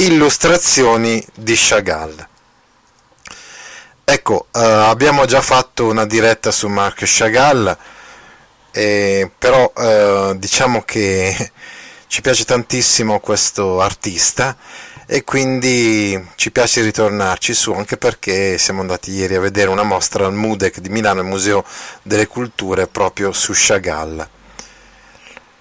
Illustrazioni di Chagall. Ecco, abbiamo già fatto una diretta su Marc Chagall, però diciamo che ci piace tantissimo questo artista e quindi ci piace ritornarci su, anche perché siamo andati ieri a vedere una mostra al Mudec di Milano, il Museo delle Culture, proprio su Chagall.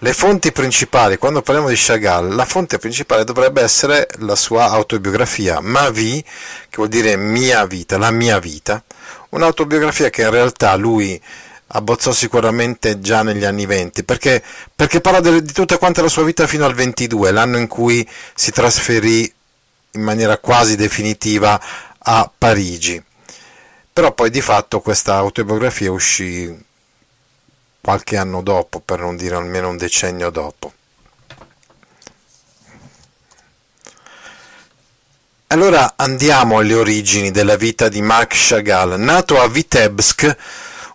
Le fonti principali, quando parliamo di Chagall, la fonte principale dovrebbe essere la sua autobiografia, Ma Vie, che vuol dire mia vita, la mia vita, un'autobiografia che in realtà lui abbozzò sicuramente già negli anni 20, perché parla di tutta quanta la sua vita fino al 22, l'anno in cui si trasferì in maniera quasi definitiva a Parigi. Però poi di fatto questa autobiografia uscì qualche anno dopo, per non dire almeno un decennio dopo. Allora andiamo alle origini della vita di Marc Chagall. Nato a Vitebsk,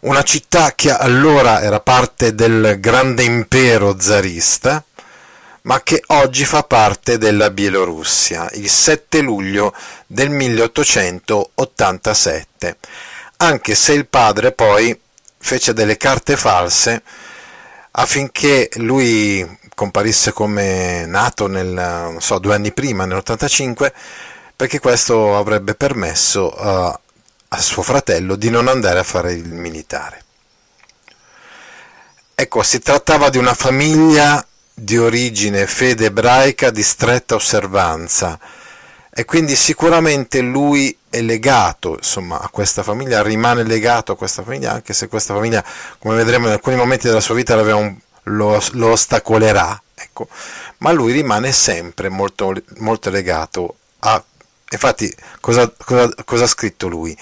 una città che allora era parte del grande impero zarista, ma che oggi fa parte della Bielorussia, il 7 luglio del 1887, anche se il padre poi fece delle carte false affinché lui comparisse come nato due anni prima, nell'85, perché questo avrebbe permesso a suo fratello di non andare a fare il militare. Ecco, si trattava di una famiglia di origine fede ebraica di stretta osservanza e quindi sicuramente lui è legato, insomma, a questa famiglia, rimane legato a questa famiglia, anche se questa famiglia, come vedremo in alcuni momenti della sua vita, lo ostacolerà, ecco, ma lui rimane sempre molto, molto legato a... Infatti, cosa ha scritto lui?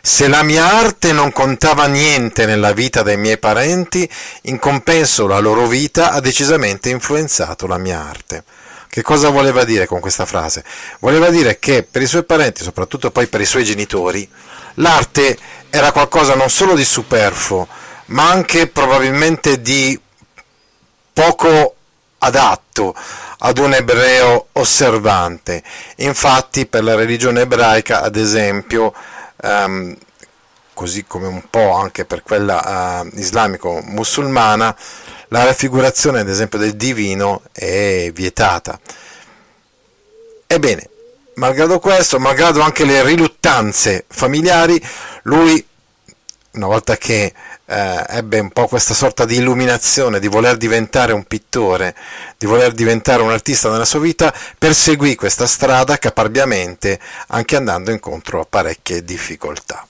Se la mia arte non contava niente nella vita dei miei parenti, in compenso la loro vita ha decisamente influenzato la mia arte. Che cosa voleva dire con questa frase? Voleva dire che per i suoi parenti, soprattutto poi per i suoi genitori, l'arte era qualcosa non solo di superfluo, ma anche probabilmente di poco adatto ad un ebreo osservante. Infatti per la religione ebraica, ad esempio, così come un po' anche per quella islamico-musulmana, la raffigurazione, ad esempio, del divino è vietata. Ebbene, malgrado questo, malgrado anche le riluttanze familiari, lui, una volta che ebbe un po' questa sorta di illuminazione, di voler diventare un pittore, di voler diventare un artista nella sua vita, perseguì questa strada caparbiamente, anche andando incontro a parecchie difficoltà.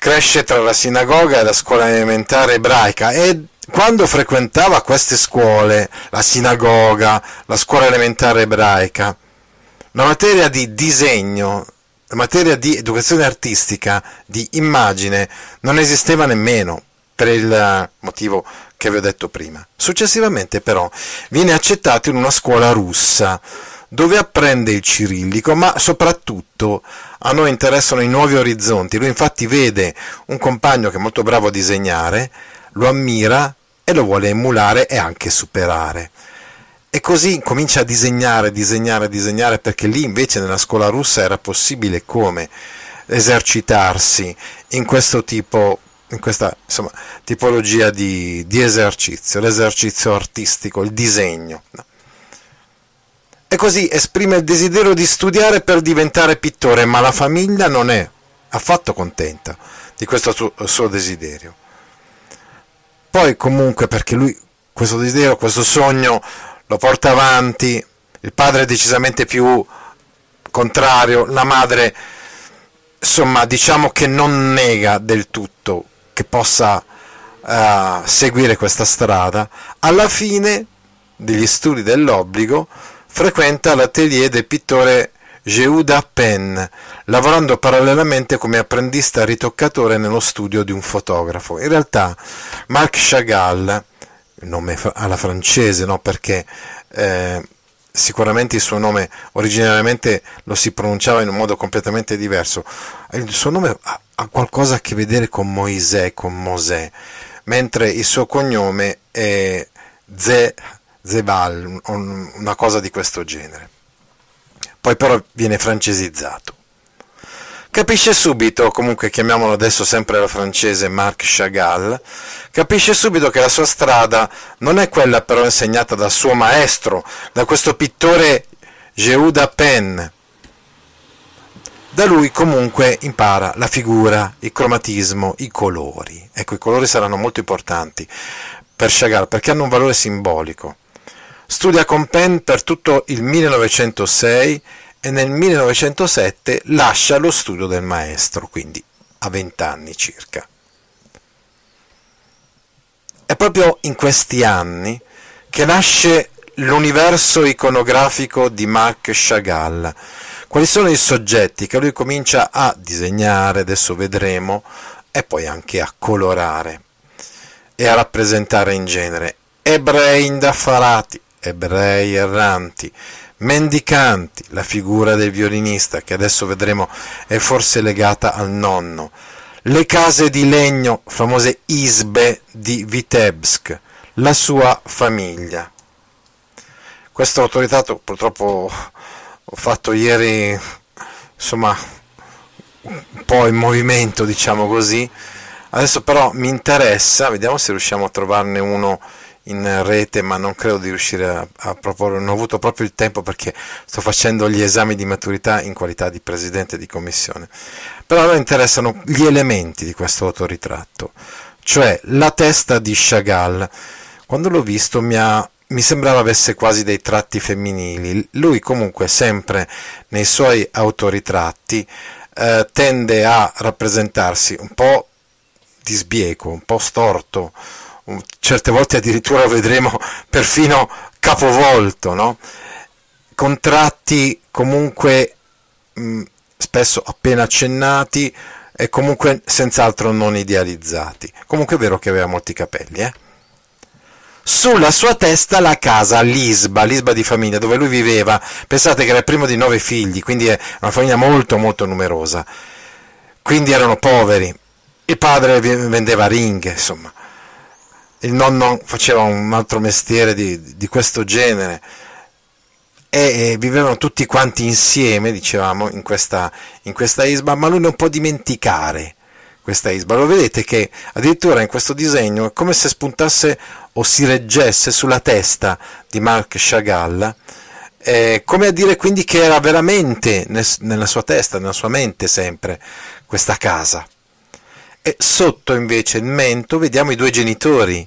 Cresce tra la sinagoga e la scuola elementare ebraica e quando frequentava queste scuole, la sinagoga, la scuola elementare ebraica, la materia di disegno, la materia di educazione artistica, di immagine, non esisteva nemmeno, per il motivo che vi ho detto prima. Successivamente però viene accettato in una scuola russa, dove apprende il cirillico, ma soprattutto a noi interessano i nuovi orizzonti. Lui infatti vede un compagno che è molto bravo a disegnare, lo ammira e lo vuole emulare e anche superare. E così comincia a disegnare, perché lì invece nella scuola russa era possibile come esercitarsi in questo tipo, in questa insomma tipologia di esercizio, l'esercizio artistico, il disegno. E così esprime il desiderio di studiare per diventare pittore, ma la famiglia non è affatto contenta di questo suo desiderio. Poi comunque, perché lui questo desiderio, questo sogno lo porta avanti, il padre è decisamente più contrario, la madre, insomma, diciamo che non nega del tutto che possa a seguire questa strada. Alla fine degli studi dell'obbligo frequenta l'atelier del pittore Jehuda Pen, lavorando parallelamente come apprendista ritoccatore nello studio di un fotografo. In realtà Marc Chagall, nome alla francese, no? Perché sicuramente il suo nome originariamente lo si pronunciava in un modo completamente diverso. Il suo nome ha qualcosa a che vedere con Moisè, con Mosè, mentre il suo cognome è Zebal, una cosa di questo genere. Poi però viene francesizzato. Capisce subito, comunque chiamiamolo adesso sempre alla francese Marc Chagall, capisce subito che la sua strada non è quella però insegnata dal suo maestro, da questo pittore Jehuda Pen. Da lui comunque impara la figura, il cromatismo, i colori. Ecco, i colori saranno molto importanti per Chagall perché hanno un valore simbolico. Studia con Penn per tutto il 1906 e nel 1907 lascia lo studio del maestro, quindi a 20 anni circa. È proprio in questi anni che nasce l'universo iconografico di Marc Chagall. Quali sono i soggetti che lui comincia a disegnare, adesso vedremo, e poi anche a colorare e a rappresentare in genere? Ebrei indaffarati, ebrei erranti, mendicanti, la figura del violinista che adesso vedremo è forse legata al nonno, le case di legno, famose isbe di Vitebsk, la sua famiglia. Questo autoritratto purtroppo ho fatto ieri, insomma, un po' in movimento, diciamo così. Adesso però mi interessa, vediamo se riusciamo a trovarne uno in rete, ma non credo di riuscire a proporre, non ho avuto proprio il tempo perché sto facendo gli esami di maturità in qualità di presidente di commissione. Però a me interessano gli elementi di questo autoritratto, cioè la testa di Chagall. Quando l'ho visto mi sembrava avesse quasi dei tratti femminili. Lui comunque sempre nei suoi autoritratti tende a rappresentarsi un po' di sbieco, un po' storto, certe volte addirittura vedremo perfino capovolto, no? Con tratti comunque spesso appena accennati e comunque senz'altro non idealizzati. Comunque è vero che aveva molti capelli, eh? Sulla sua testa la casa, l'isba di famiglia dove lui viveva. Pensate che era il primo di 9 figli, quindi è una famiglia molto molto numerosa, quindi erano poveri. Il padre vendeva ringhe, insomma. Il nonno faceva un altro mestiere di questo genere e vivevano tutti quanti insieme, dicevamo, in questa isba, ma lui non può dimenticare questa isba. Lo vedete che addirittura in questo disegno è come se spuntasse o si reggesse sulla testa di Marc Chagall, come a dire quindi che era veramente nella sua testa, nella sua mente sempre questa casa. E sotto invece il mento vediamo i 2 genitori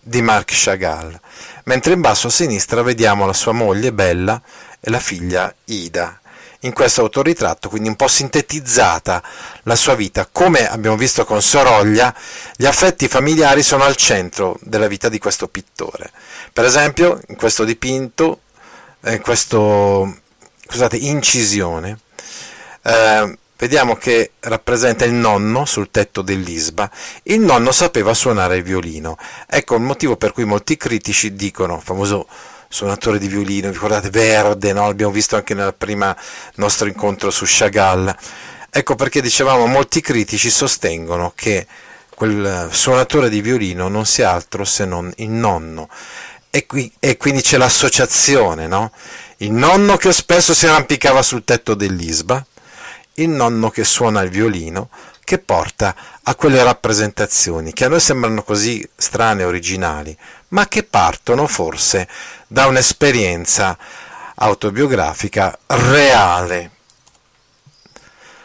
di Marc Chagall, mentre in basso a sinistra vediamo la sua moglie Bella e la figlia Ida. In questo autoritratto quindi un po' sintetizzata la sua vita, come abbiamo visto con Soroglia, gli affetti familiari sono al centro della vita di questo pittore. Per esempio in questo dipinto, incisione, vediamo che rappresenta il nonno sul tetto dell'isba. Il nonno sapeva suonare il violino. Ecco il motivo per cui molti critici dicono, famoso suonatore di violino, ricordate Verde, no? L'abbiamo visto anche nel primo nostro incontro su Chagall. Ecco perché dicevamo, molti critici sostengono che quel suonatore di violino non sia altro se non il nonno. E quindi c'è l'associazione, no? Il nonno che spesso si arrampicava sul tetto dell'isba, il nonno che suona il violino, che porta a quelle rappresentazioni che a noi sembrano così strane e originali, ma che partono forse da un'esperienza autobiografica reale.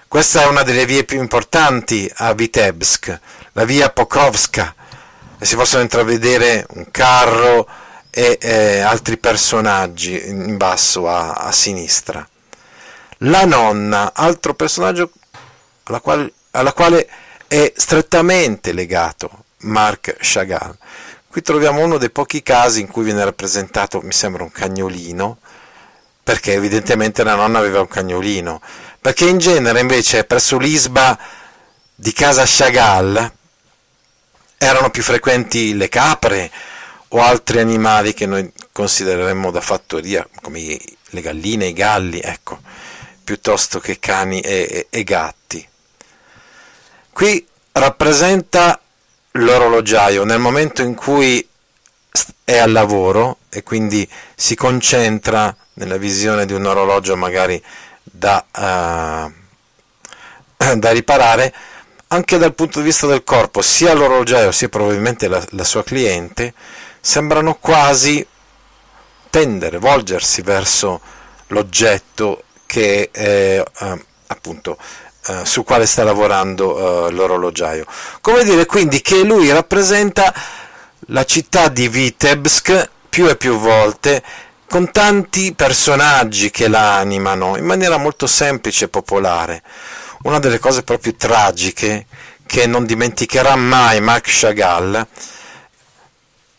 Questa è una delle vie più importanti a Vitebsk, la via Pokrovskaya, e si possono intravedere un carro e altri personaggi in basso a sinistra. La nonna, altro personaggio alla quale è strettamente legato Marc Chagall. Qui troviamo uno dei pochi casi in cui viene rappresentato, mi sembra, un cagnolino, perché evidentemente la nonna aveva un cagnolino, perché in genere invece presso l'isba di casa Chagall erano più frequenti le capre o altri animali che noi considereremmo da fattoria, come le galline, i galli, ecco, piuttosto che cani e gatti. Qui rappresenta l'orologiaio nel momento in cui è al lavoro e quindi si concentra nella visione di un orologio magari da riparare, anche dal punto di vista del corpo, sia l'orologiaio sia probabilmente la sua cliente sembrano quasi tendere, volgersi verso l'oggetto che è, appunto, su quale sta lavorando l'orologiaio. Come dire quindi che lui rappresenta la città di Vitebsk più e più volte, con tanti personaggi che la animano in maniera molto semplice e popolare. Una delle cose proprio tragiche che non dimenticherà mai Marc Chagall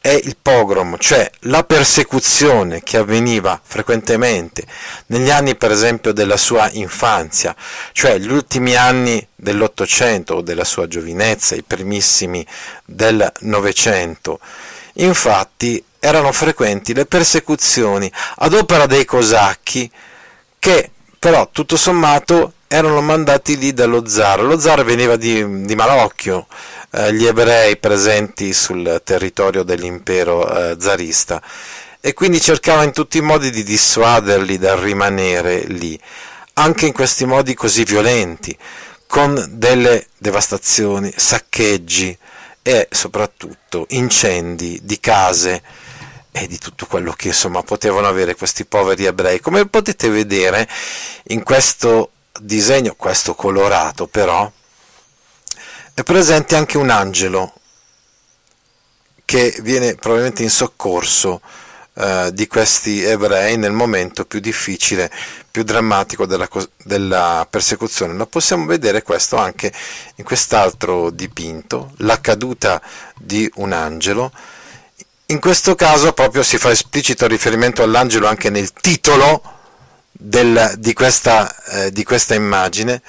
è il pogrom, cioè la persecuzione che avveniva frequentemente negli anni, per esempio, della sua infanzia, cioè gli ultimi anni dell'Ottocento o della sua giovinezza, i primissimi del Novecento. Infatti erano frequenti le persecuzioni ad opera dei cosacchi, che però tutto sommato erano mandati lì dallo zar. Lo zar veniva di malocchio, gli ebrei presenti sul territorio dell'impero zarista, e quindi cercava in tutti i modi di dissuaderli dal rimanere lì, anche in questi modi così violenti, con delle devastazioni, saccheggi e soprattutto incendi di case e di tutto quello che, insomma, potevano avere questi poveri ebrei. Come potete vedere in questo disegno, questo colorato, però è presente anche un angelo che viene probabilmente in soccorso di questi ebrei nel momento più difficile, più drammatico della persecuzione. Lo possiamo vedere questo anche in quest'altro dipinto, la caduta di un angelo. In questo caso proprio si fa esplicito riferimento all'angelo anche nel titolo di questa immagine,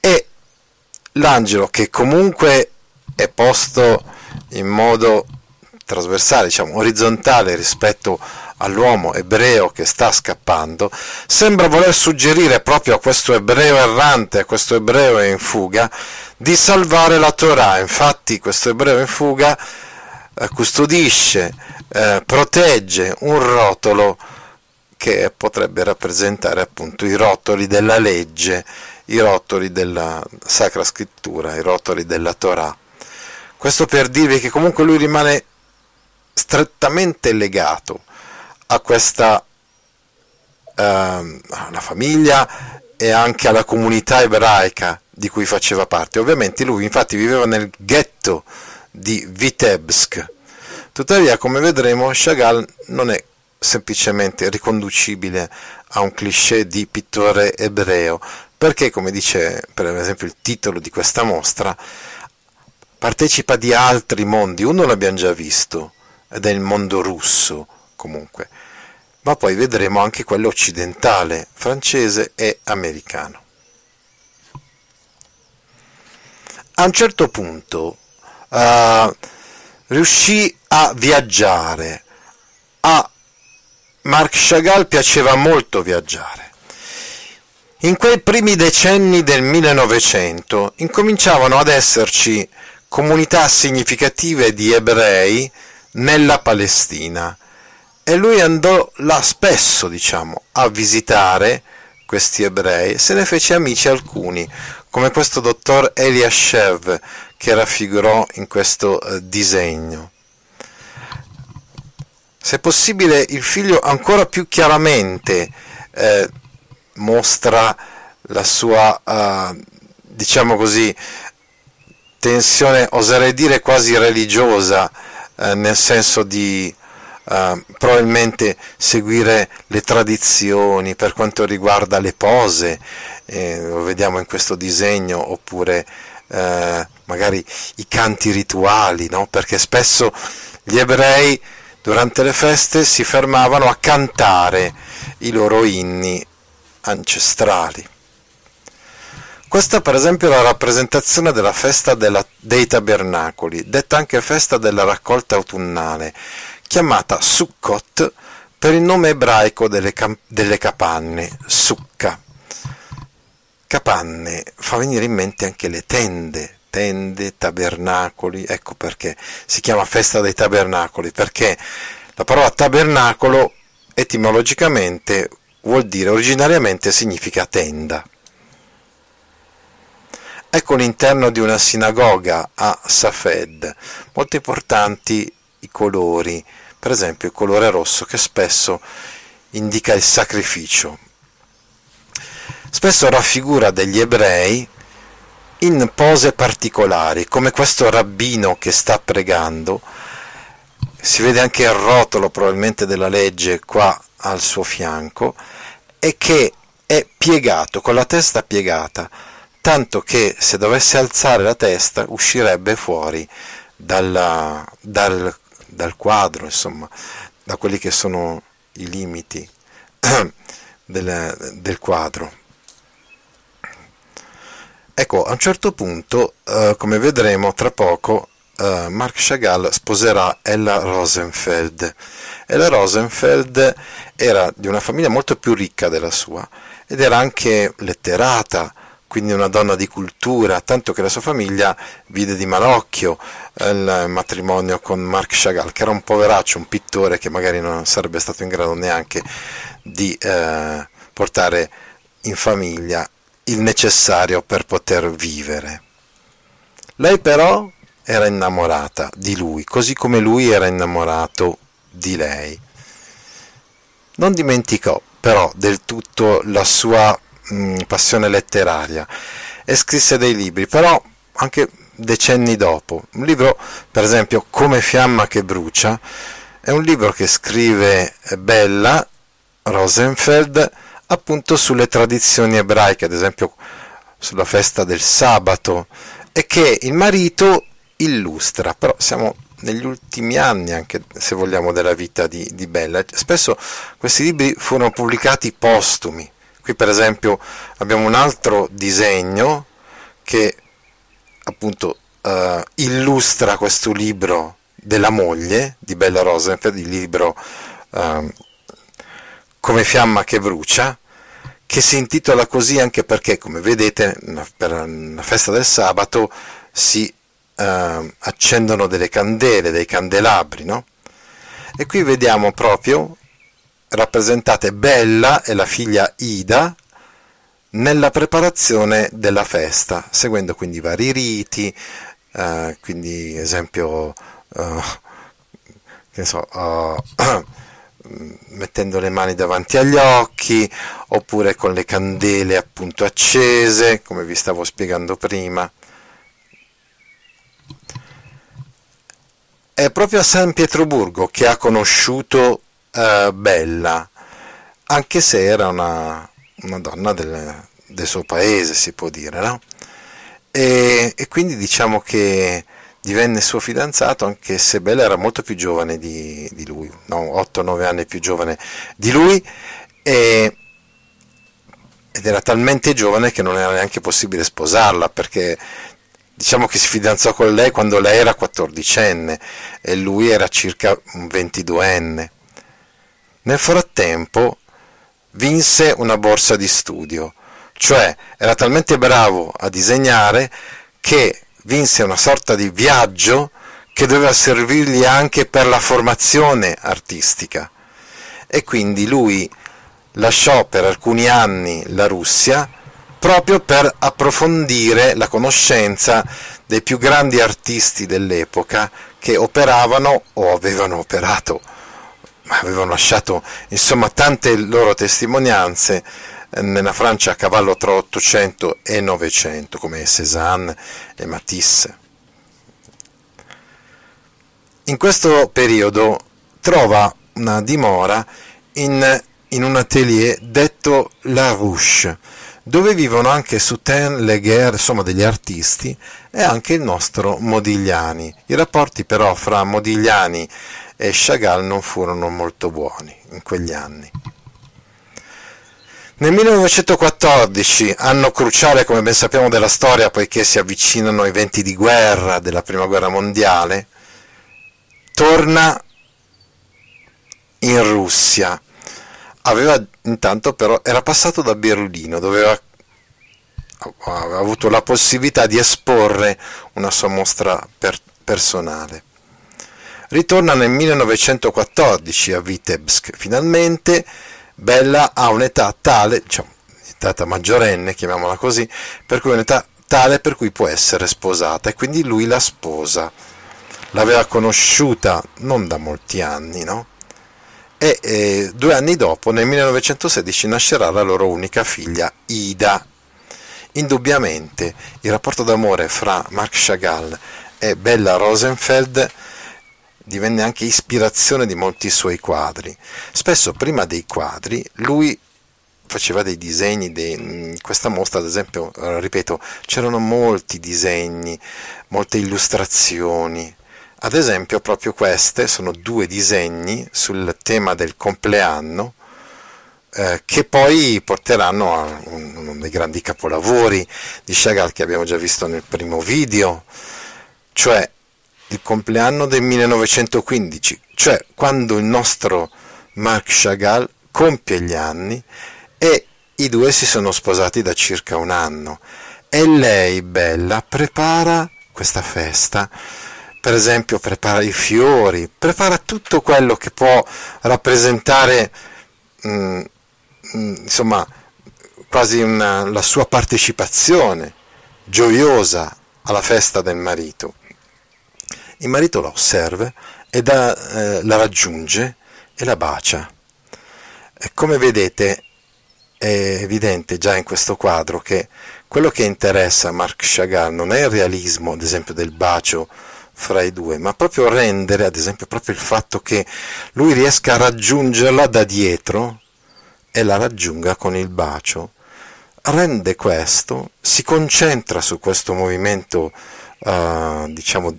e l'angelo, che comunque è posto in modo trasversale, diciamo orizzontale rispetto all'uomo ebreo che sta scappando, sembra voler suggerire proprio a questo ebreo errante, a questo ebreo in fuga, di salvare la Torah. Infatti questo ebreo in fuga custodisce, protegge un rotolo che potrebbe rappresentare appunto i rotoli della legge, i rotoli della Sacra Scrittura, i rotoli della Torah. Questo per dirvi che comunque lui rimane strettamente legato a questa alla famiglia e anche alla comunità ebraica di cui faceva parte. Ovviamente lui infatti viveva nel ghetto di Vitebsk. Tuttavia, come vedremo, Chagall non è semplicemente riconducibile a un cliché di pittore ebreo, perché, come dice per esempio il titolo di questa mostra, partecipa di altri mondi. Uno l'abbiamo già visto, ed è il mondo russo comunque, ma poi vedremo anche quello occidentale, francese e americano. A un certo punto riuscì a viaggiare. A Marc Chagall piaceva molto viaggiare. In quei primi decenni del 1900 incominciavano ad esserci comunità significative di ebrei nella Palestina, e lui andò là spesso, diciamo, a visitare questi ebrei. Se ne fece amici alcuni, come questo dottor Eliashev che raffigurò in questo disegno. Se possibile, il figlio ancora più chiaramente mostra la sua, diciamo così, tensione, oserei dire quasi religiosa, nel senso di probabilmente seguire le tradizioni per quanto riguarda le pose, lo vediamo in questo disegno, oppure magari i canti rituali, no? Perché spesso gli ebrei durante le feste si fermavano a cantare i loro inni ancestrali. Questa per esempio è la rappresentazione della festa dei tabernacoli, detta anche festa della raccolta autunnale, chiamata Sukkot per il nome ebraico delle capanne, Sukka. Capanne fa venire in mente anche le tende, tabernacoli, ecco perché si chiama festa dei tabernacoli, perché la parola tabernacolo etimologicamente vuol dire, originariamente significa tenda. Ecco l'interno di una sinagoga a Safed, molto importanti i colori, per esempio il colore rosso che spesso indica il sacrificio. Spesso raffigura degli ebrei in pose particolari, come questo rabbino che sta pregando, si vede anche il rotolo probabilmente della legge qua al suo fianco, e che è piegato, con la testa piegata, tanto che se dovesse alzare la testa uscirebbe fuori dal quadro, insomma, da quelli che sono i limiti del quadro. Ecco, a un certo punto, come vedremo tra poco, Marc Chagall sposerà Ella Rosenfeld. Ella Rosenfeld era di una famiglia molto più ricca della sua ed era anche letterata, quindi una donna di cultura, tanto che la sua famiglia vide di malocchio il matrimonio con Marc Chagall, che era un poveraccio, un pittore che magari non sarebbe stato in grado neanche di portare in famiglia il necessario per poter vivere. Lei però era innamorata di lui, così come lui era innamorato di lei. Non dimenticò però del tutto la sua passione letteraria e scrisse dei libri, però anche decenni dopo. Un libro, per esempio, Come fiamma che brucia, è un libro che scrive Bella Rosenfeld appunto sulle tradizioni ebraiche, ad esempio sulla festa del sabato, e che il marito illustra, però siamo negli ultimi anni anche, se vogliamo, della vita di Bella. Spesso questi libri furono pubblicati postumi. Qui per esempio abbiamo un altro disegno che appunto illustra questo libro della moglie di Bella Rosenfeld, il libro Come fiamma che brucia, che si intitola così anche perché, come vedete, per la festa del sabato si accendono delle candele, dei candelabri, no? E qui vediamo proprio rappresentate Bella e la figlia Ida nella preparazione della festa, seguendo quindi vari riti, quindi esempio mettendo le mani davanti agli occhi, oppure con le candele appunto accese, come vi stavo spiegando prima. È proprio a San Pietroburgo che ha conosciuto Bella, anche se era una donna del suo paese, si può dire, no? E quindi diciamo che divenne suo fidanzato, anche se Bella era molto più giovane di lui, no, 8-9 anni più giovane di lui, ed era talmente giovane che non era neanche possibile sposarla, perché diciamo che si fidanzò con lei quando lei era 14enne e lui era circa un 22enne. Nel frattempo vinse una borsa di studio, cioè era talmente bravo a disegnare che vinse una sorta di viaggio che doveva servirgli anche per la formazione artistica, e quindi lui lasciò per alcuni anni la Russia proprio per approfondire la conoscenza dei più grandi artisti dell'epoca che operavano o avevano operato, avevano lasciato insomma tante loro testimonianze nella Francia a cavallo tra 800 e 900, come Cézanne e Matisse. In questo periodo trova una dimora in un atelier detto La Rouche, dove vivono anche Soutin, Leger, insomma degli artisti, e anche il nostro Modigliani. I rapporti però fra Modigliani e Chagall non furono molto buoni in quegli anni. Nel 1914, anno cruciale come ben sappiamo della storia, poiché si avvicinano i venti di guerra della Prima Guerra Mondiale, torna in Russia. Aveva intanto però, era passato da Berlino, dove aveva avuto la possibilità di esporre una sua mostra personale. Ritorna nel 1914 a Vitebsk. Finalmente Bella ha un'età tale, cioè un'età maggiorenne, chiamiamola così, per cui un'età tale per cui può essere sposata, e quindi lui la sposa. L'aveva conosciuta non da molti anni, no? E 2 anni dopo, nel 1916, nascerà la loro unica figlia, Ida. Indubbiamente il rapporto d'amore fra Marc Chagall e Bella Rosenfeld divenne anche ispirazione di molti suoi quadri. Spesso prima dei quadri lui faceva dei disegni. In questa mostra, ad esempio, ripeto, c'erano molti disegni, molte illustrazioni. Ad esempio proprio queste sono 2 disegni sul tema del compleanno, che poi porteranno a uno dei grandi capolavori di Chagall che abbiamo già visto nel primo video, cioè il compleanno del 1915, cioè quando il nostro Marc Chagall compie gli anni, e i due si sono sposati da circa 1 anno, e lei, Bella, prepara questa festa, per esempio prepara i fiori, prepara tutto quello che può rappresentare insomma quasi la sua partecipazione gioiosa alla festa del marito. Il marito la osserva e la raggiunge e la bacia. E come vedete è evidente già in questo quadro che quello che interessa a Marc Chagall non è il realismo, ad esempio, del bacio fra i due, ma proprio rendere, ad esempio, proprio il fatto che lui riesca a raggiungerla da dietro e la raggiunga con il bacio. Rende questo, si concentra su questo movimento, diciamo,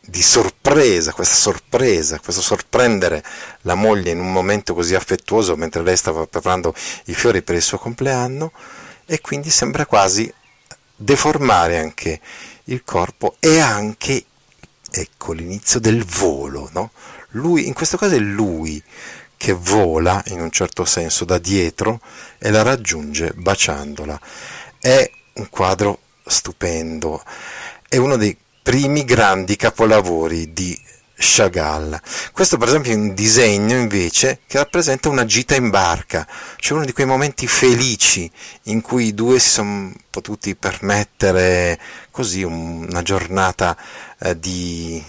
di sorpresa, questo sorprendere la moglie in un momento così affettuoso mentre lei stava preparando i fiori per il suo compleanno, e quindi sembra quasi deformare anche il corpo e anche, ecco, l'inizio del volo, no? Lui, in questo caso è lui che vola in un certo senso da dietro e la raggiunge baciandola. È un quadro stupendo, è uno dei primi grandi capolavori di Chagall. Questo per esempio è un disegno invece che rappresenta una gita in barca, cioè uno di quei momenti felici in cui i due si sono potuti permettere così una giornata di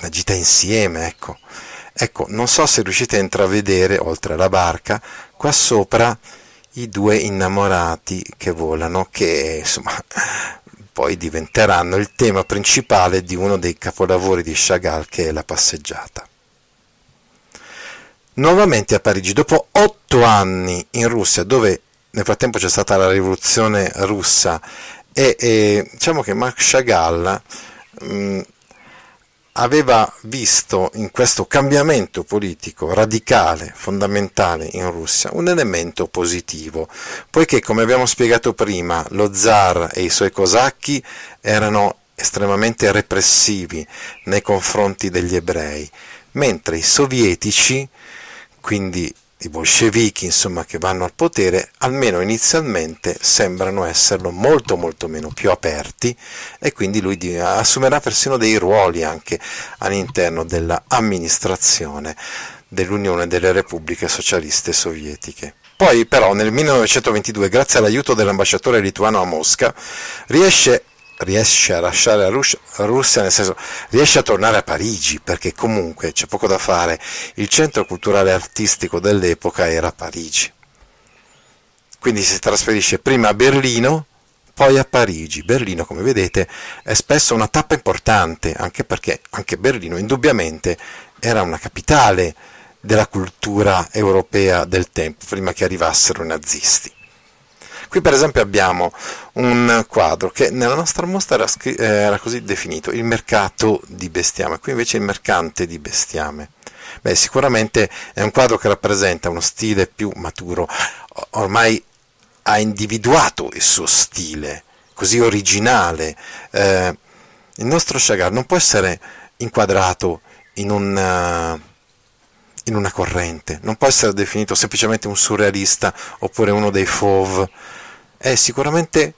una gita insieme, ecco. Ecco, non so se riuscite a intravedere oltre alla barca qua sopra i 2 innamorati che volano, che insomma poi diventeranno il tema principale di uno dei capolavori di Chagall, che è la passeggiata. Nuovamente a Parigi, dopo 8 anni in Russia, dove nel frattempo c'è stata la rivoluzione russa, e diciamo che Marc Chagall aveva visto in questo cambiamento politico radicale, fondamentale in Russia, un elemento positivo, poiché, come abbiamo spiegato prima, lo zar e i suoi cosacchi erano estremamente repressivi nei confronti degli ebrei, mentre i sovietici, quindi i bolscevichi, insomma, che vanno al potere, almeno inizialmente sembrano esserlo molto molto meno, più aperti, e quindi lui assumerà persino dei ruoli anche all'interno dell'amministrazione dell'Unione delle Repubbliche Socialiste Sovietiche. Poi però nel 1922, grazie all'aiuto dell'ambasciatore lituano a Mosca, riesce a lasciare la Russia, nel senso riesce a tornare a Parigi, perché comunque c'è poco da fare, il centro culturale e artistico dell'epoca era Parigi. Quindi si trasferisce prima a Berlino, poi a Parigi. Berlino, come vedete, è spesso una tappa importante, anche perché anche Berlino indubbiamente era una capitale della cultura europea del tempo, prima che arrivassero i nazisti. Qui per esempio abbiamo un quadro che nella nostra mostra era così definito, il mercato di bestiame, qui invece il mercante di bestiame. Beh, sicuramente è un quadro che rappresenta uno stile più maturo, ormai ha individuato il suo stile, così originale. Il nostro Chagall non può essere inquadrato in una corrente, non può essere definito semplicemente un surrealista oppure uno dei fauve, è sicuramente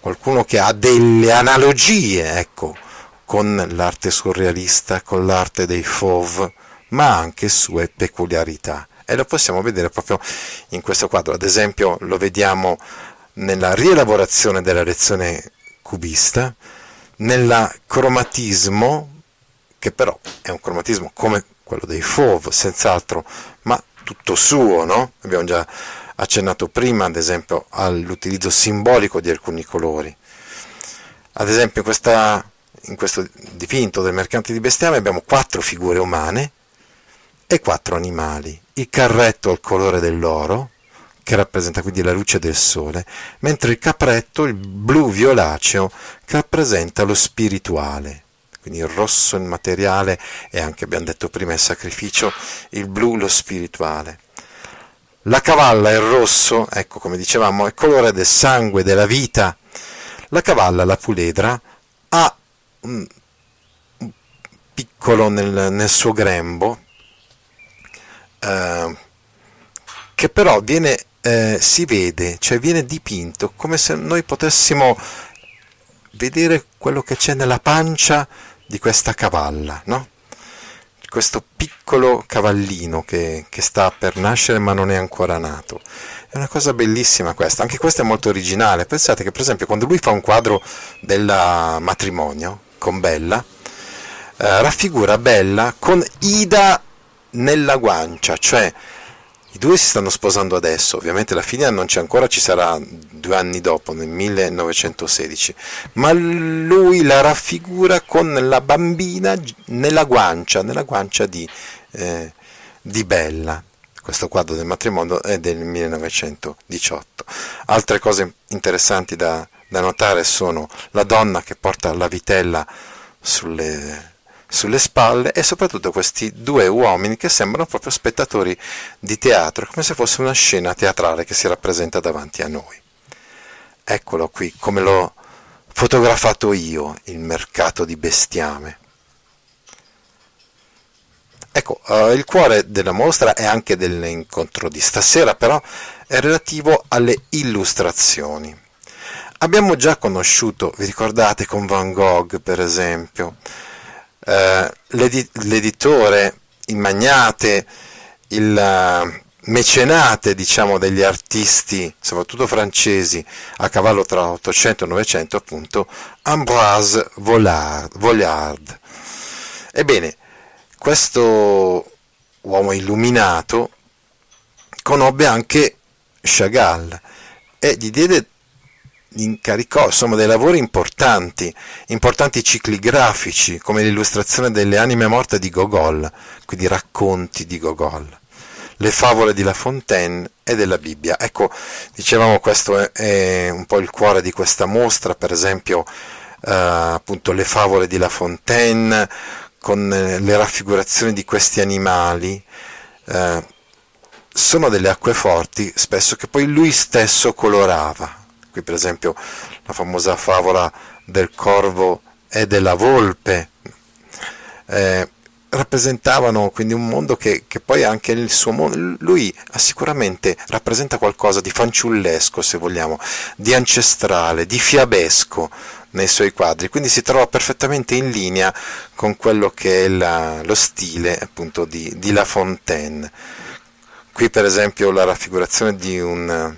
qualcuno che ha delle analogie, ecco, con l'arte surrealista, con l'arte dei fauve, ma anche sue peculiarità, e lo possiamo vedere proprio in questo quadro. Ad esempio lo vediamo nella rielaborazione della lezione cubista, nella cromatismo, che però è un cromatismo come quello dei fauve, senz'altro, ma tutto suo, no? Abbiamo già accennato prima, ad esempio, all'utilizzo simbolico di alcuni colori. Ad esempio, in questo dipinto del mercante di bestiame abbiamo 4 figure umane e 4 animali. Il carretto al colore dell'oro, che rappresenta quindi la luce del sole, mentre il capretto, il blu violaceo, che rappresenta lo spirituale. Quindi il rosso il materiale e anche, abbiamo detto prima, il sacrificio, il blu lo spirituale. La cavalla, il rosso, ecco, come dicevamo, è il colore del sangue, della vita. La cavalla, la puledra, ha un piccolo nel suo grembo, che però viene, si vede, cioè viene dipinto come se noi potessimo vedere quello che c'è nella pancia di questa cavalla, no? Questo piccolo cavallino che sta per nascere ma non è ancora nato. È una cosa bellissima questa, anche questa è molto originale. Pensate che per esempio quando lui fa un quadro del matrimonio con Bella, raffigura Bella con Ida nella guancia, cioè i due si stanno sposando adesso, ovviamente la figlia non c'è ancora, ci sarà 2 anni dopo, nel 1916, ma lui la raffigura con la bambina nella guancia di Bella. Questo quadro del matrimonio è del 1918. Altre cose interessanti da notare sono la donna che porta la vitella sulle spalle e soprattutto questi 2 uomini che sembrano proprio spettatori di teatro, come se fosse una scena teatrale che si rappresenta davanti a noi. Eccolo qui, come l'ho fotografato io, il mercato di bestiame. Ecco, il cuore della mostra e anche dell'incontro di stasera però è relativo alle illustrazioni. Abbiamo già conosciuto, vi ricordate, con Van Gogh per esempio, l'editore, il magnate, il mecenate, diciamo, degli artisti, soprattutto francesi, a cavallo tra 800 e 900, appunto, Ambroise Vollard. Ebbene, questo uomo illuminato conobbe anche Chagall e gli incaricò, insomma, dei lavori importanti cicli grafici, come l'illustrazione delle anime morte di Gogol, quindi racconti di Gogol, le favole di La Fontaine e della Bibbia. Ecco, dicevamo, questo è un po' il cuore di questa mostra, per esempio appunto le favole di La Fontaine con le raffigurazioni di questi animali, sono delle acqueforti spesso che poi lui stesso colorava. Qui per esempio la famosa favola del corvo e della volpe, rappresentavano quindi un mondo che poi anche il suo mondo, lui sicuramente rappresenta qualcosa di fanciullesco, se vogliamo, di ancestrale, di fiabesco nei suoi quadri, quindi si trova perfettamente in linea con quello che è lo stile appunto di La Fontaine. Qui per esempio la raffigurazione di una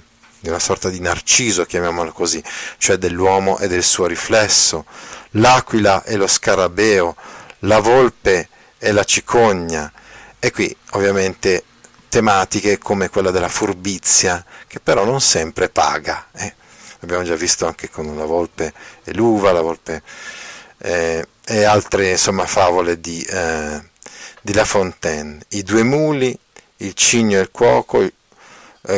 sorta di narciso, chiamiamolo così, cioè dell'uomo e del suo riflesso, l'aquila e lo scarabeo, la volpe e la cicogna, e qui ovviamente tematiche come quella della furbizia, che però non sempre paga. Abbiamo già visto anche con la volpe e l'uva, la volpe e altre, insomma, favole di La Fontaine, i 2 muli, il cigno e il cuoco,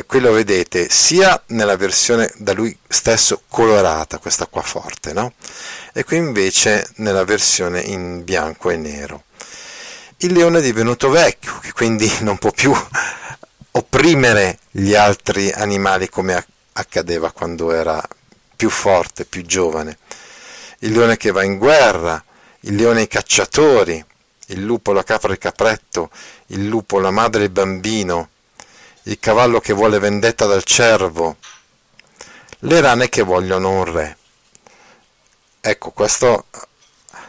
qui lo vedete sia nella versione da lui stesso colorata, questa qua forte, no? E qui invece nella versione in bianco e nero. Il leone è divenuto vecchio, che quindi non può più opprimere gli altri animali come accadeva quando era più forte, più giovane. Il leone che va in guerra, il leone ai cacciatori, il lupo, la capra e il capretto, il lupo, la madre e il bambino, il cavallo che vuole vendetta dal cervo, le rane che vogliono un re. Ecco, questo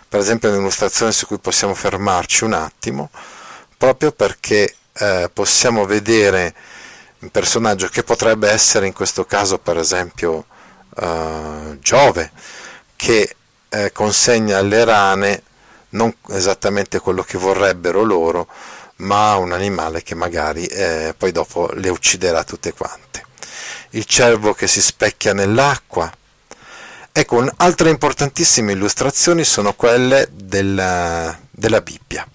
per esempio è un'illustrazione su cui possiamo fermarci un attimo, proprio perché possiamo vedere un personaggio che potrebbe essere in questo caso per esempio Giove, che consegna alle rane non esattamente quello che vorrebbero loro, ma un animale che magari poi dopo le ucciderà tutte quante. Il cervo che si specchia nell'acqua. Ecco, altre importantissime illustrazioni sono quelle della Bibbia.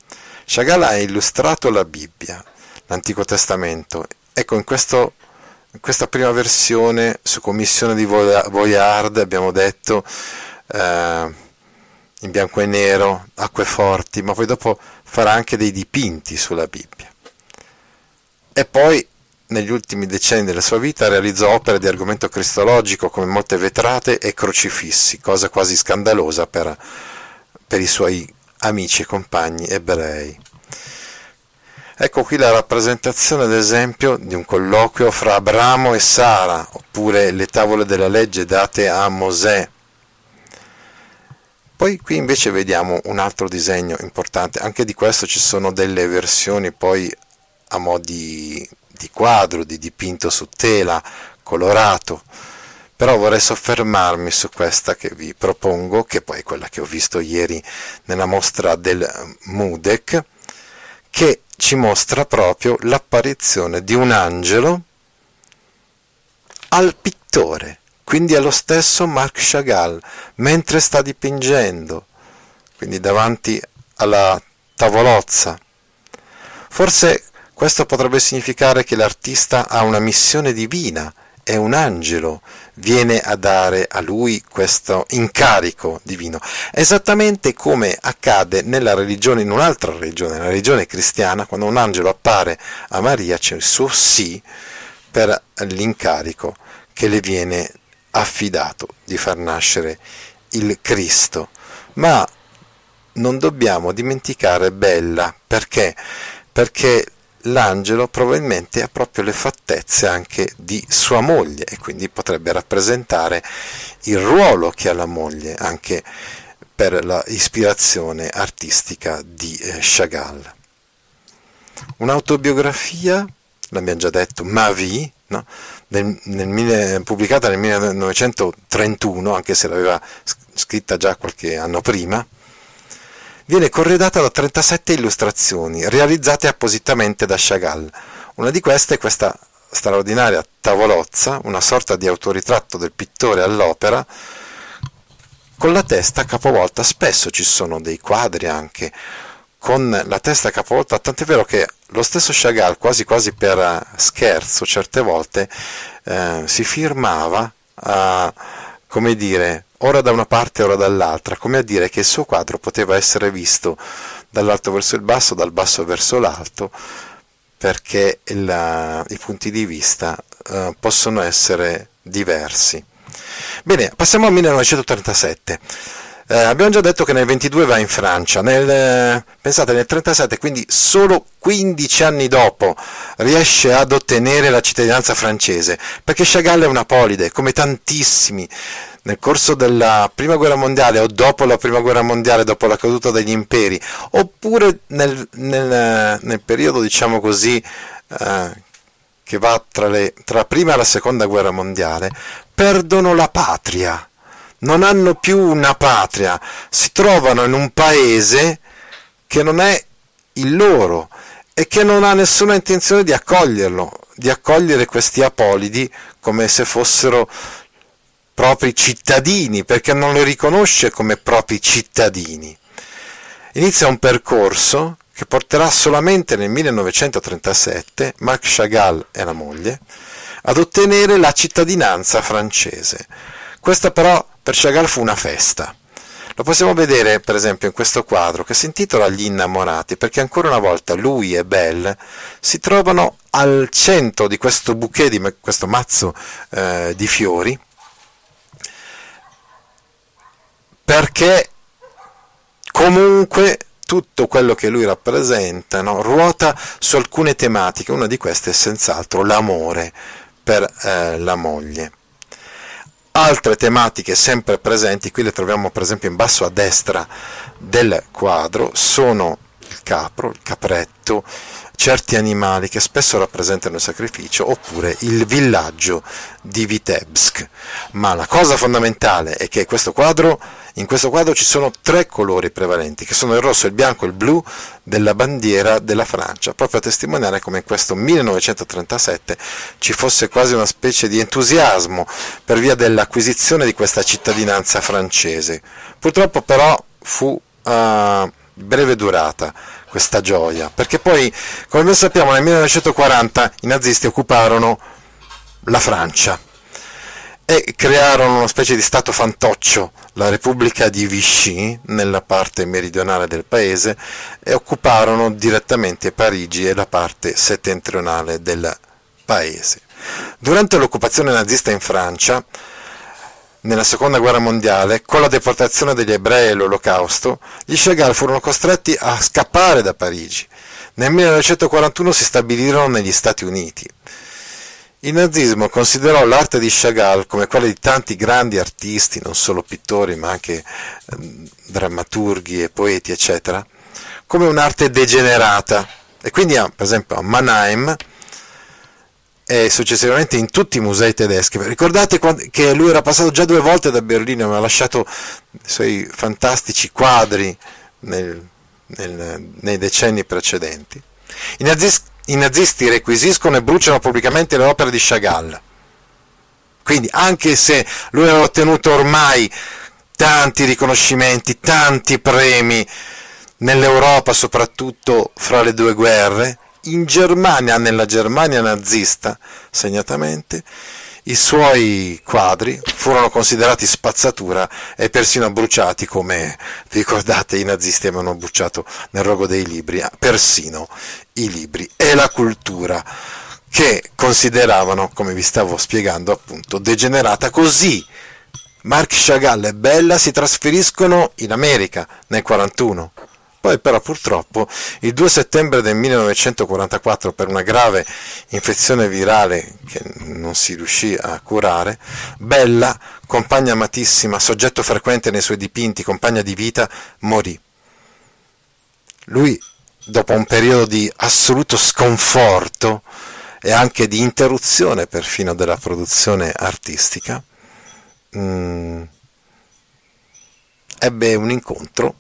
Chagall ha illustrato la Bibbia, l'Antico Testamento. Ecco, in questa prima versione, su commissione di Vollard, abbiamo detto, in bianco e nero, acqueforti, ma poi dopo farà anche dei dipinti sulla Bibbia. E poi, negli ultimi decenni della sua vita, realizzò opere di argomento cristologico come molte vetrate e crocifissi, cosa quasi scandalosa per i suoi amici e compagni ebrei. Ecco qui la rappresentazione, ad esempio, di un colloquio fra Abramo e Sara, oppure le tavole della legge date a Mosè. Poi qui invece vediamo un altro disegno importante, anche di questo ci sono delle versioni poi a mo' di quadro, di dipinto su tela, colorato, però vorrei soffermarmi su questa che vi propongo, che poi è quella che ho visto ieri nella mostra del Mudec, che ci mostra proprio l'apparizione di un angelo al pittore. Quindi è lo stesso Marc Chagall, mentre sta dipingendo, quindi davanti alla tavolozza. Forse questo potrebbe significare che l'artista ha una missione divina, è un angelo, viene a dare a lui questo incarico divino. Esattamente come accade nella religione, in un'altra religione, la religione cristiana, quando un angelo appare a Maria c'è il suo sì per l'incarico che le viene affidato di far nascere il Cristo. Ma non dobbiamo dimenticare Bella, perché l'angelo probabilmente ha proprio le fattezze anche di sua moglie e quindi potrebbe rappresentare il ruolo che ha la moglie anche per l'ispirazione artistica di Chagall. Un'autobiografia, l'abbiamo già detto, Ma Vie, no? Pubblicata nel 1931, anche se l'aveva scritta già qualche anno prima, viene corredata da 37 illustrazioni realizzate appositamente da Chagall. Una di queste è questa straordinaria tavolozza, una sorta di autoritratto del pittore all'opera, con la testa capovolta. Spesso ci sono dei quadri anche con la testa capovolta, tant'è vero che lo stesso Chagall, quasi quasi per scherzo, certe volte si firmava, come dire, ora da una parte, ora dall'altra, come a dire che il suo quadro poteva essere visto dall'alto verso il basso, dal basso verso l'alto, perché i punti di vista possono essere diversi. Bene, passiamo al 1937. Abbiamo già detto che nel 22 va in Francia, pensate nel 37, quindi solo 15 anni dopo riesce ad ottenere la cittadinanza francese, perché Chagall è una polide, come tantissimi. Nel corso della Prima Guerra Mondiale o dopo la Prima Guerra Mondiale, dopo la caduta degli imperi, oppure nel periodo, diciamo così, che va tra la Prima e la Seconda Guerra Mondiale, perdono la patria. Non hanno più una patria, si trovano in un paese che non è il loro e che non ha nessuna intenzione di accoglierlo, di accogliere questi apolidi come se fossero propri cittadini, perché non li riconosce come propri cittadini. Inizia un percorso che porterà solamente nel 1937, Marc Chagall e la moglie, ad ottenere la cittadinanza francese. Questa però per Chagall fu una festa. Lo possiamo vedere per esempio in questo quadro che si intitola Gli innamorati, perché ancora una volta lui e Belle si trovano al centro di questo bouquet, di questo mazzo di fiori, perché comunque tutto quello che lui rappresenta, no, ruota su alcune tematiche. Una di queste è senz'altro l'amore per la moglie. Altre tematiche sempre presenti, qui le troviamo per esempio in basso a destra del quadro, sono il capro, il capretto, certi animali che spesso rappresentano il sacrificio, oppure il villaggio di Vitebsk. Ma la cosa fondamentale è che in questo quadro ci sono tre colori prevalenti, che sono il rosso, il bianco e il blu della bandiera della Francia, proprio a testimoniare come in questo 1937 ci fosse quasi una specie di entusiasmo per via dell'acquisizione di questa cittadinanza francese. Purtroppo però fu breve durata questa gioia, perché poi, come noi sappiamo, nel 1940 i nazisti occuparono la Francia e crearono una specie di stato fantoccio, la Repubblica di Vichy, nella parte meridionale del paese, e occuparono direttamente Parigi e la parte settentrionale del paese. Durante l'occupazione nazista in Francia, nella seconda guerra mondiale, con la deportazione degli ebrei e l'olocausto, gli Chagall furono costretti a scappare da Parigi. Nel 1941 si stabilirono negli Stati Uniti. Il nazismo considerò l'arte di Chagall come quella di tanti grandi artisti, non solo pittori ma anche drammaturghi e poeti eccetera, come un'arte degenerata, e quindi per esempio a Mannheim e successivamente in tutti i musei tedeschi. Ricordate che lui era passato già 2 volte da Berlino, aveva lasciato i suoi fantastici quadri nei decenni precedenti. I nazisti requisiscono e bruciano pubblicamente le opere di Chagall, quindi anche se lui aveva ottenuto ormai tanti riconoscimenti, tanti premi nell'Europa, soprattutto fra le 2 guerre, in Germania, nella Germania nazista segnatamente, i suoi quadri furono considerati spazzatura e persino bruciati, come vi ricordate i nazisti avevano bruciato nel rogo dei libri persino i libri e la cultura, che consideravano, come vi stavo spiegando appunto, degenerata. Così Marc Chagall e Bella si trasferiscono in America nel 1941. Poi però purtroppo il 2 settembre del 1944, per una grave infezione virale che non si riuscì a curare, Bella, compagna amatissima, soggetto frequente nei suoi dipinti, compagna di vita, morì. Lui, dopo un periodo di assoluto sconforto e anche di interruzione perfino della produzione artistica, ebbe un incontro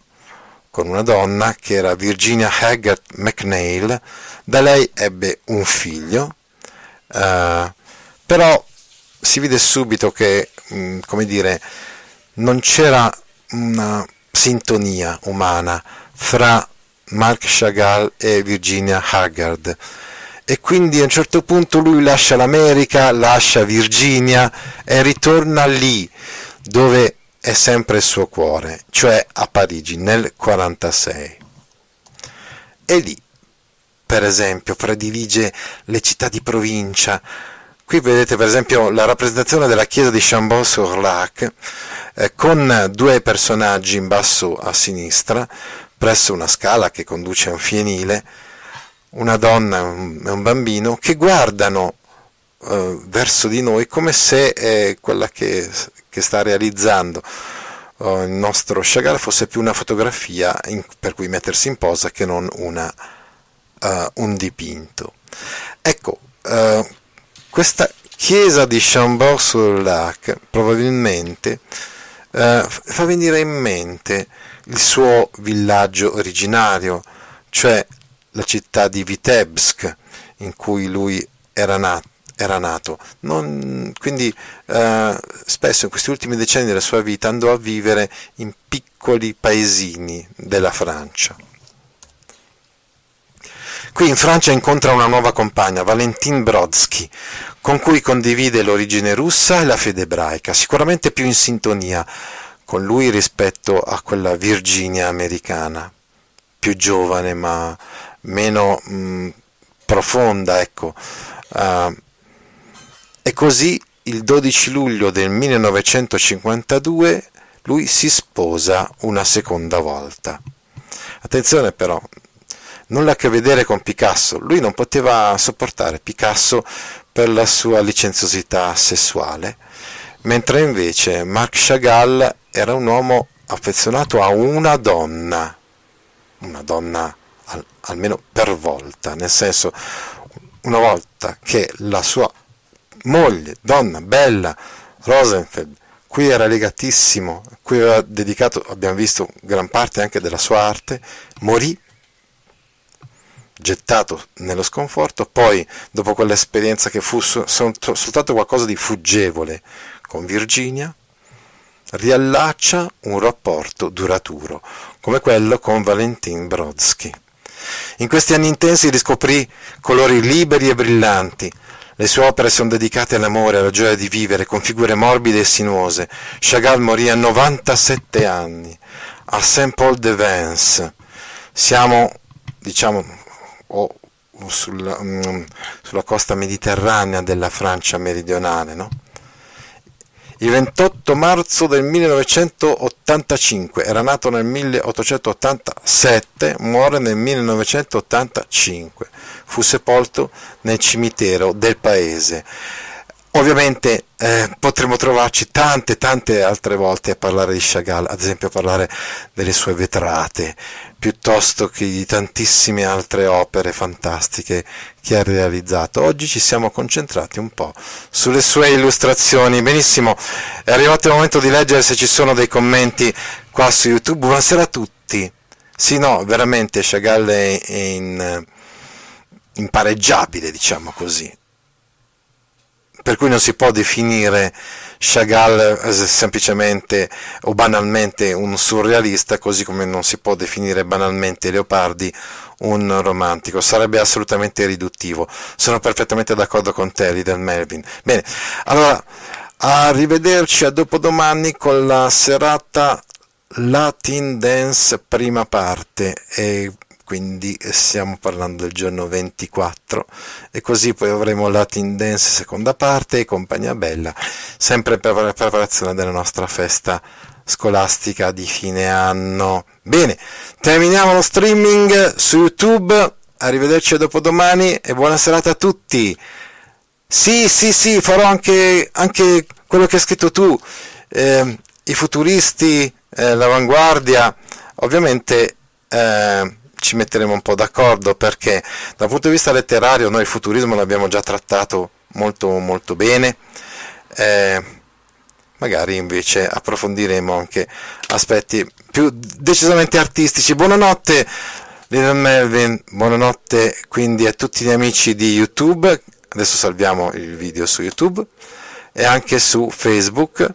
con una donna che era Virginia Haggard McNeil. Da lei ebbe un figlio, però si vide subito che, come dire, non c'era una sintonia umana fra Marc Chagall e Virginia Haggard, e quindi a un certo punto lui lascia l'America, lascia Virginia e ritorna lì dove è sempre il suo cuore, cioè a Parigi nel 1946. E lì, per esempio, predilige le città di provincia. Qui vedete per esempio la rappresentazione della chiesa di Chambon-sur-Lac, con 2 personaggi in basso a sinistra, presso una scala che conduce a un fienile, una donna e un bambino che guardano verso di noi come se quella che sta realizzando il nostro Chagall fosse più una fotografia per cui mettersi in posa che non un dipinto. Ecco, questa chiesa di Chambon-sur-Lac probabilmente fa venire in mente il suo villaggio originario, cioè la città di Vitebsk in cui lui era nato. Quindi spesso in questi ultimi decenni della sua vita andò a vivere in piccoli paesini della Francia. Qui in Francia incontra una nuova compagna, Valentin Brodsky, con cui condivide l'origine russa e la fede ebraica, sicuramente più in sintonia con lui rispetto a quella Virginia americana, più giovane ma meno profonda, ecco. E così il 12 luglio del 1952 lui si sposa una seconda volta. Attenzione però, nulla a che vedere con Picasso, lui non poteva sopportare Picasso per la sua licenziosità sessuale, mentre invece Marc Chagall era un uomo affezionato a una donna almeno per volta, nel senso, una volta che la sua moglie, donna Bella Rosenfeld, cui era legatissimo, cui aveva dedicato, abbiamo visto, gran parte anche della sua arte, morì, gettato nello sconforto. Poi, dopo quell'esperienza che fu soltanto qualcosa di fuggevole con Virginia, riallaccia un rapporto duraturo, come quello con Valentin Brodsky. In questi anni intensi riscoprì colori liberi e brillanti. Le sue opere sono dedicate all'amore, alla gioia di vivere, con figure morbide e sinuose. Chagall morì a 97 anni, a Saint-Paul-de-Vence. Siamo, diciamo, sulla costa mediterranea della Francia meridionale, no? Il 28 marzo del 1985, era nato nel 1887, muore nel 1985, fu sepolto nel cimitero del paese. Ovviamente potremo trovarci tante altre volte a parlare di Chagall, ad esempio a parlare delle sue vetrate, piuttosto che di tantissime altre opere fantastiche che ha realizzato. Oggi ci siamo concentrati un po' sulle sue illustrazioni. Benissimo, è arrivato il momento di leggere se ci sono dei commenti qua su YouTube. Buonasera a tutti. Sì, no, veramente Chagall è impareggiabile, diciamo così. Per cui non si può definire Chagall semplicemente o banalmente un surrealista, così come non si può definire banalmente Leopardi un romantico, sarebbe assolutamente riduttivo. Sono perfettamente d'accordo con te, Lee del Melvin. Bene, allora, arrivederci a dopodomani con la serata Latin Dance prima parte, e quindi stiamo parlando del giorno 24, e così poi avremo Latin Dance seconda parte e compagnia bella, sempre per la preparazione della nostra festa scolastica di fine anno. Bene, terminiamo lo streaming su YouTube, arrivederci dopodomani e buona serata a tutti. Sì, farò anche quello che hai scritto tu, i futuristi, l'avanguardia, ovviamente. Ci metteremo un po' d'accordo, perché dal punto di vista letterario noi il futurismo l'abbiamo già trattato molto bene, magari invece approfondiremo anche aspetti più decisamente artistici. Buonanotte Lino Melvin, buonanotte quindi a tutti gli amici di YouTube, adesso salviamo il video su YouTube e anche su Facebook.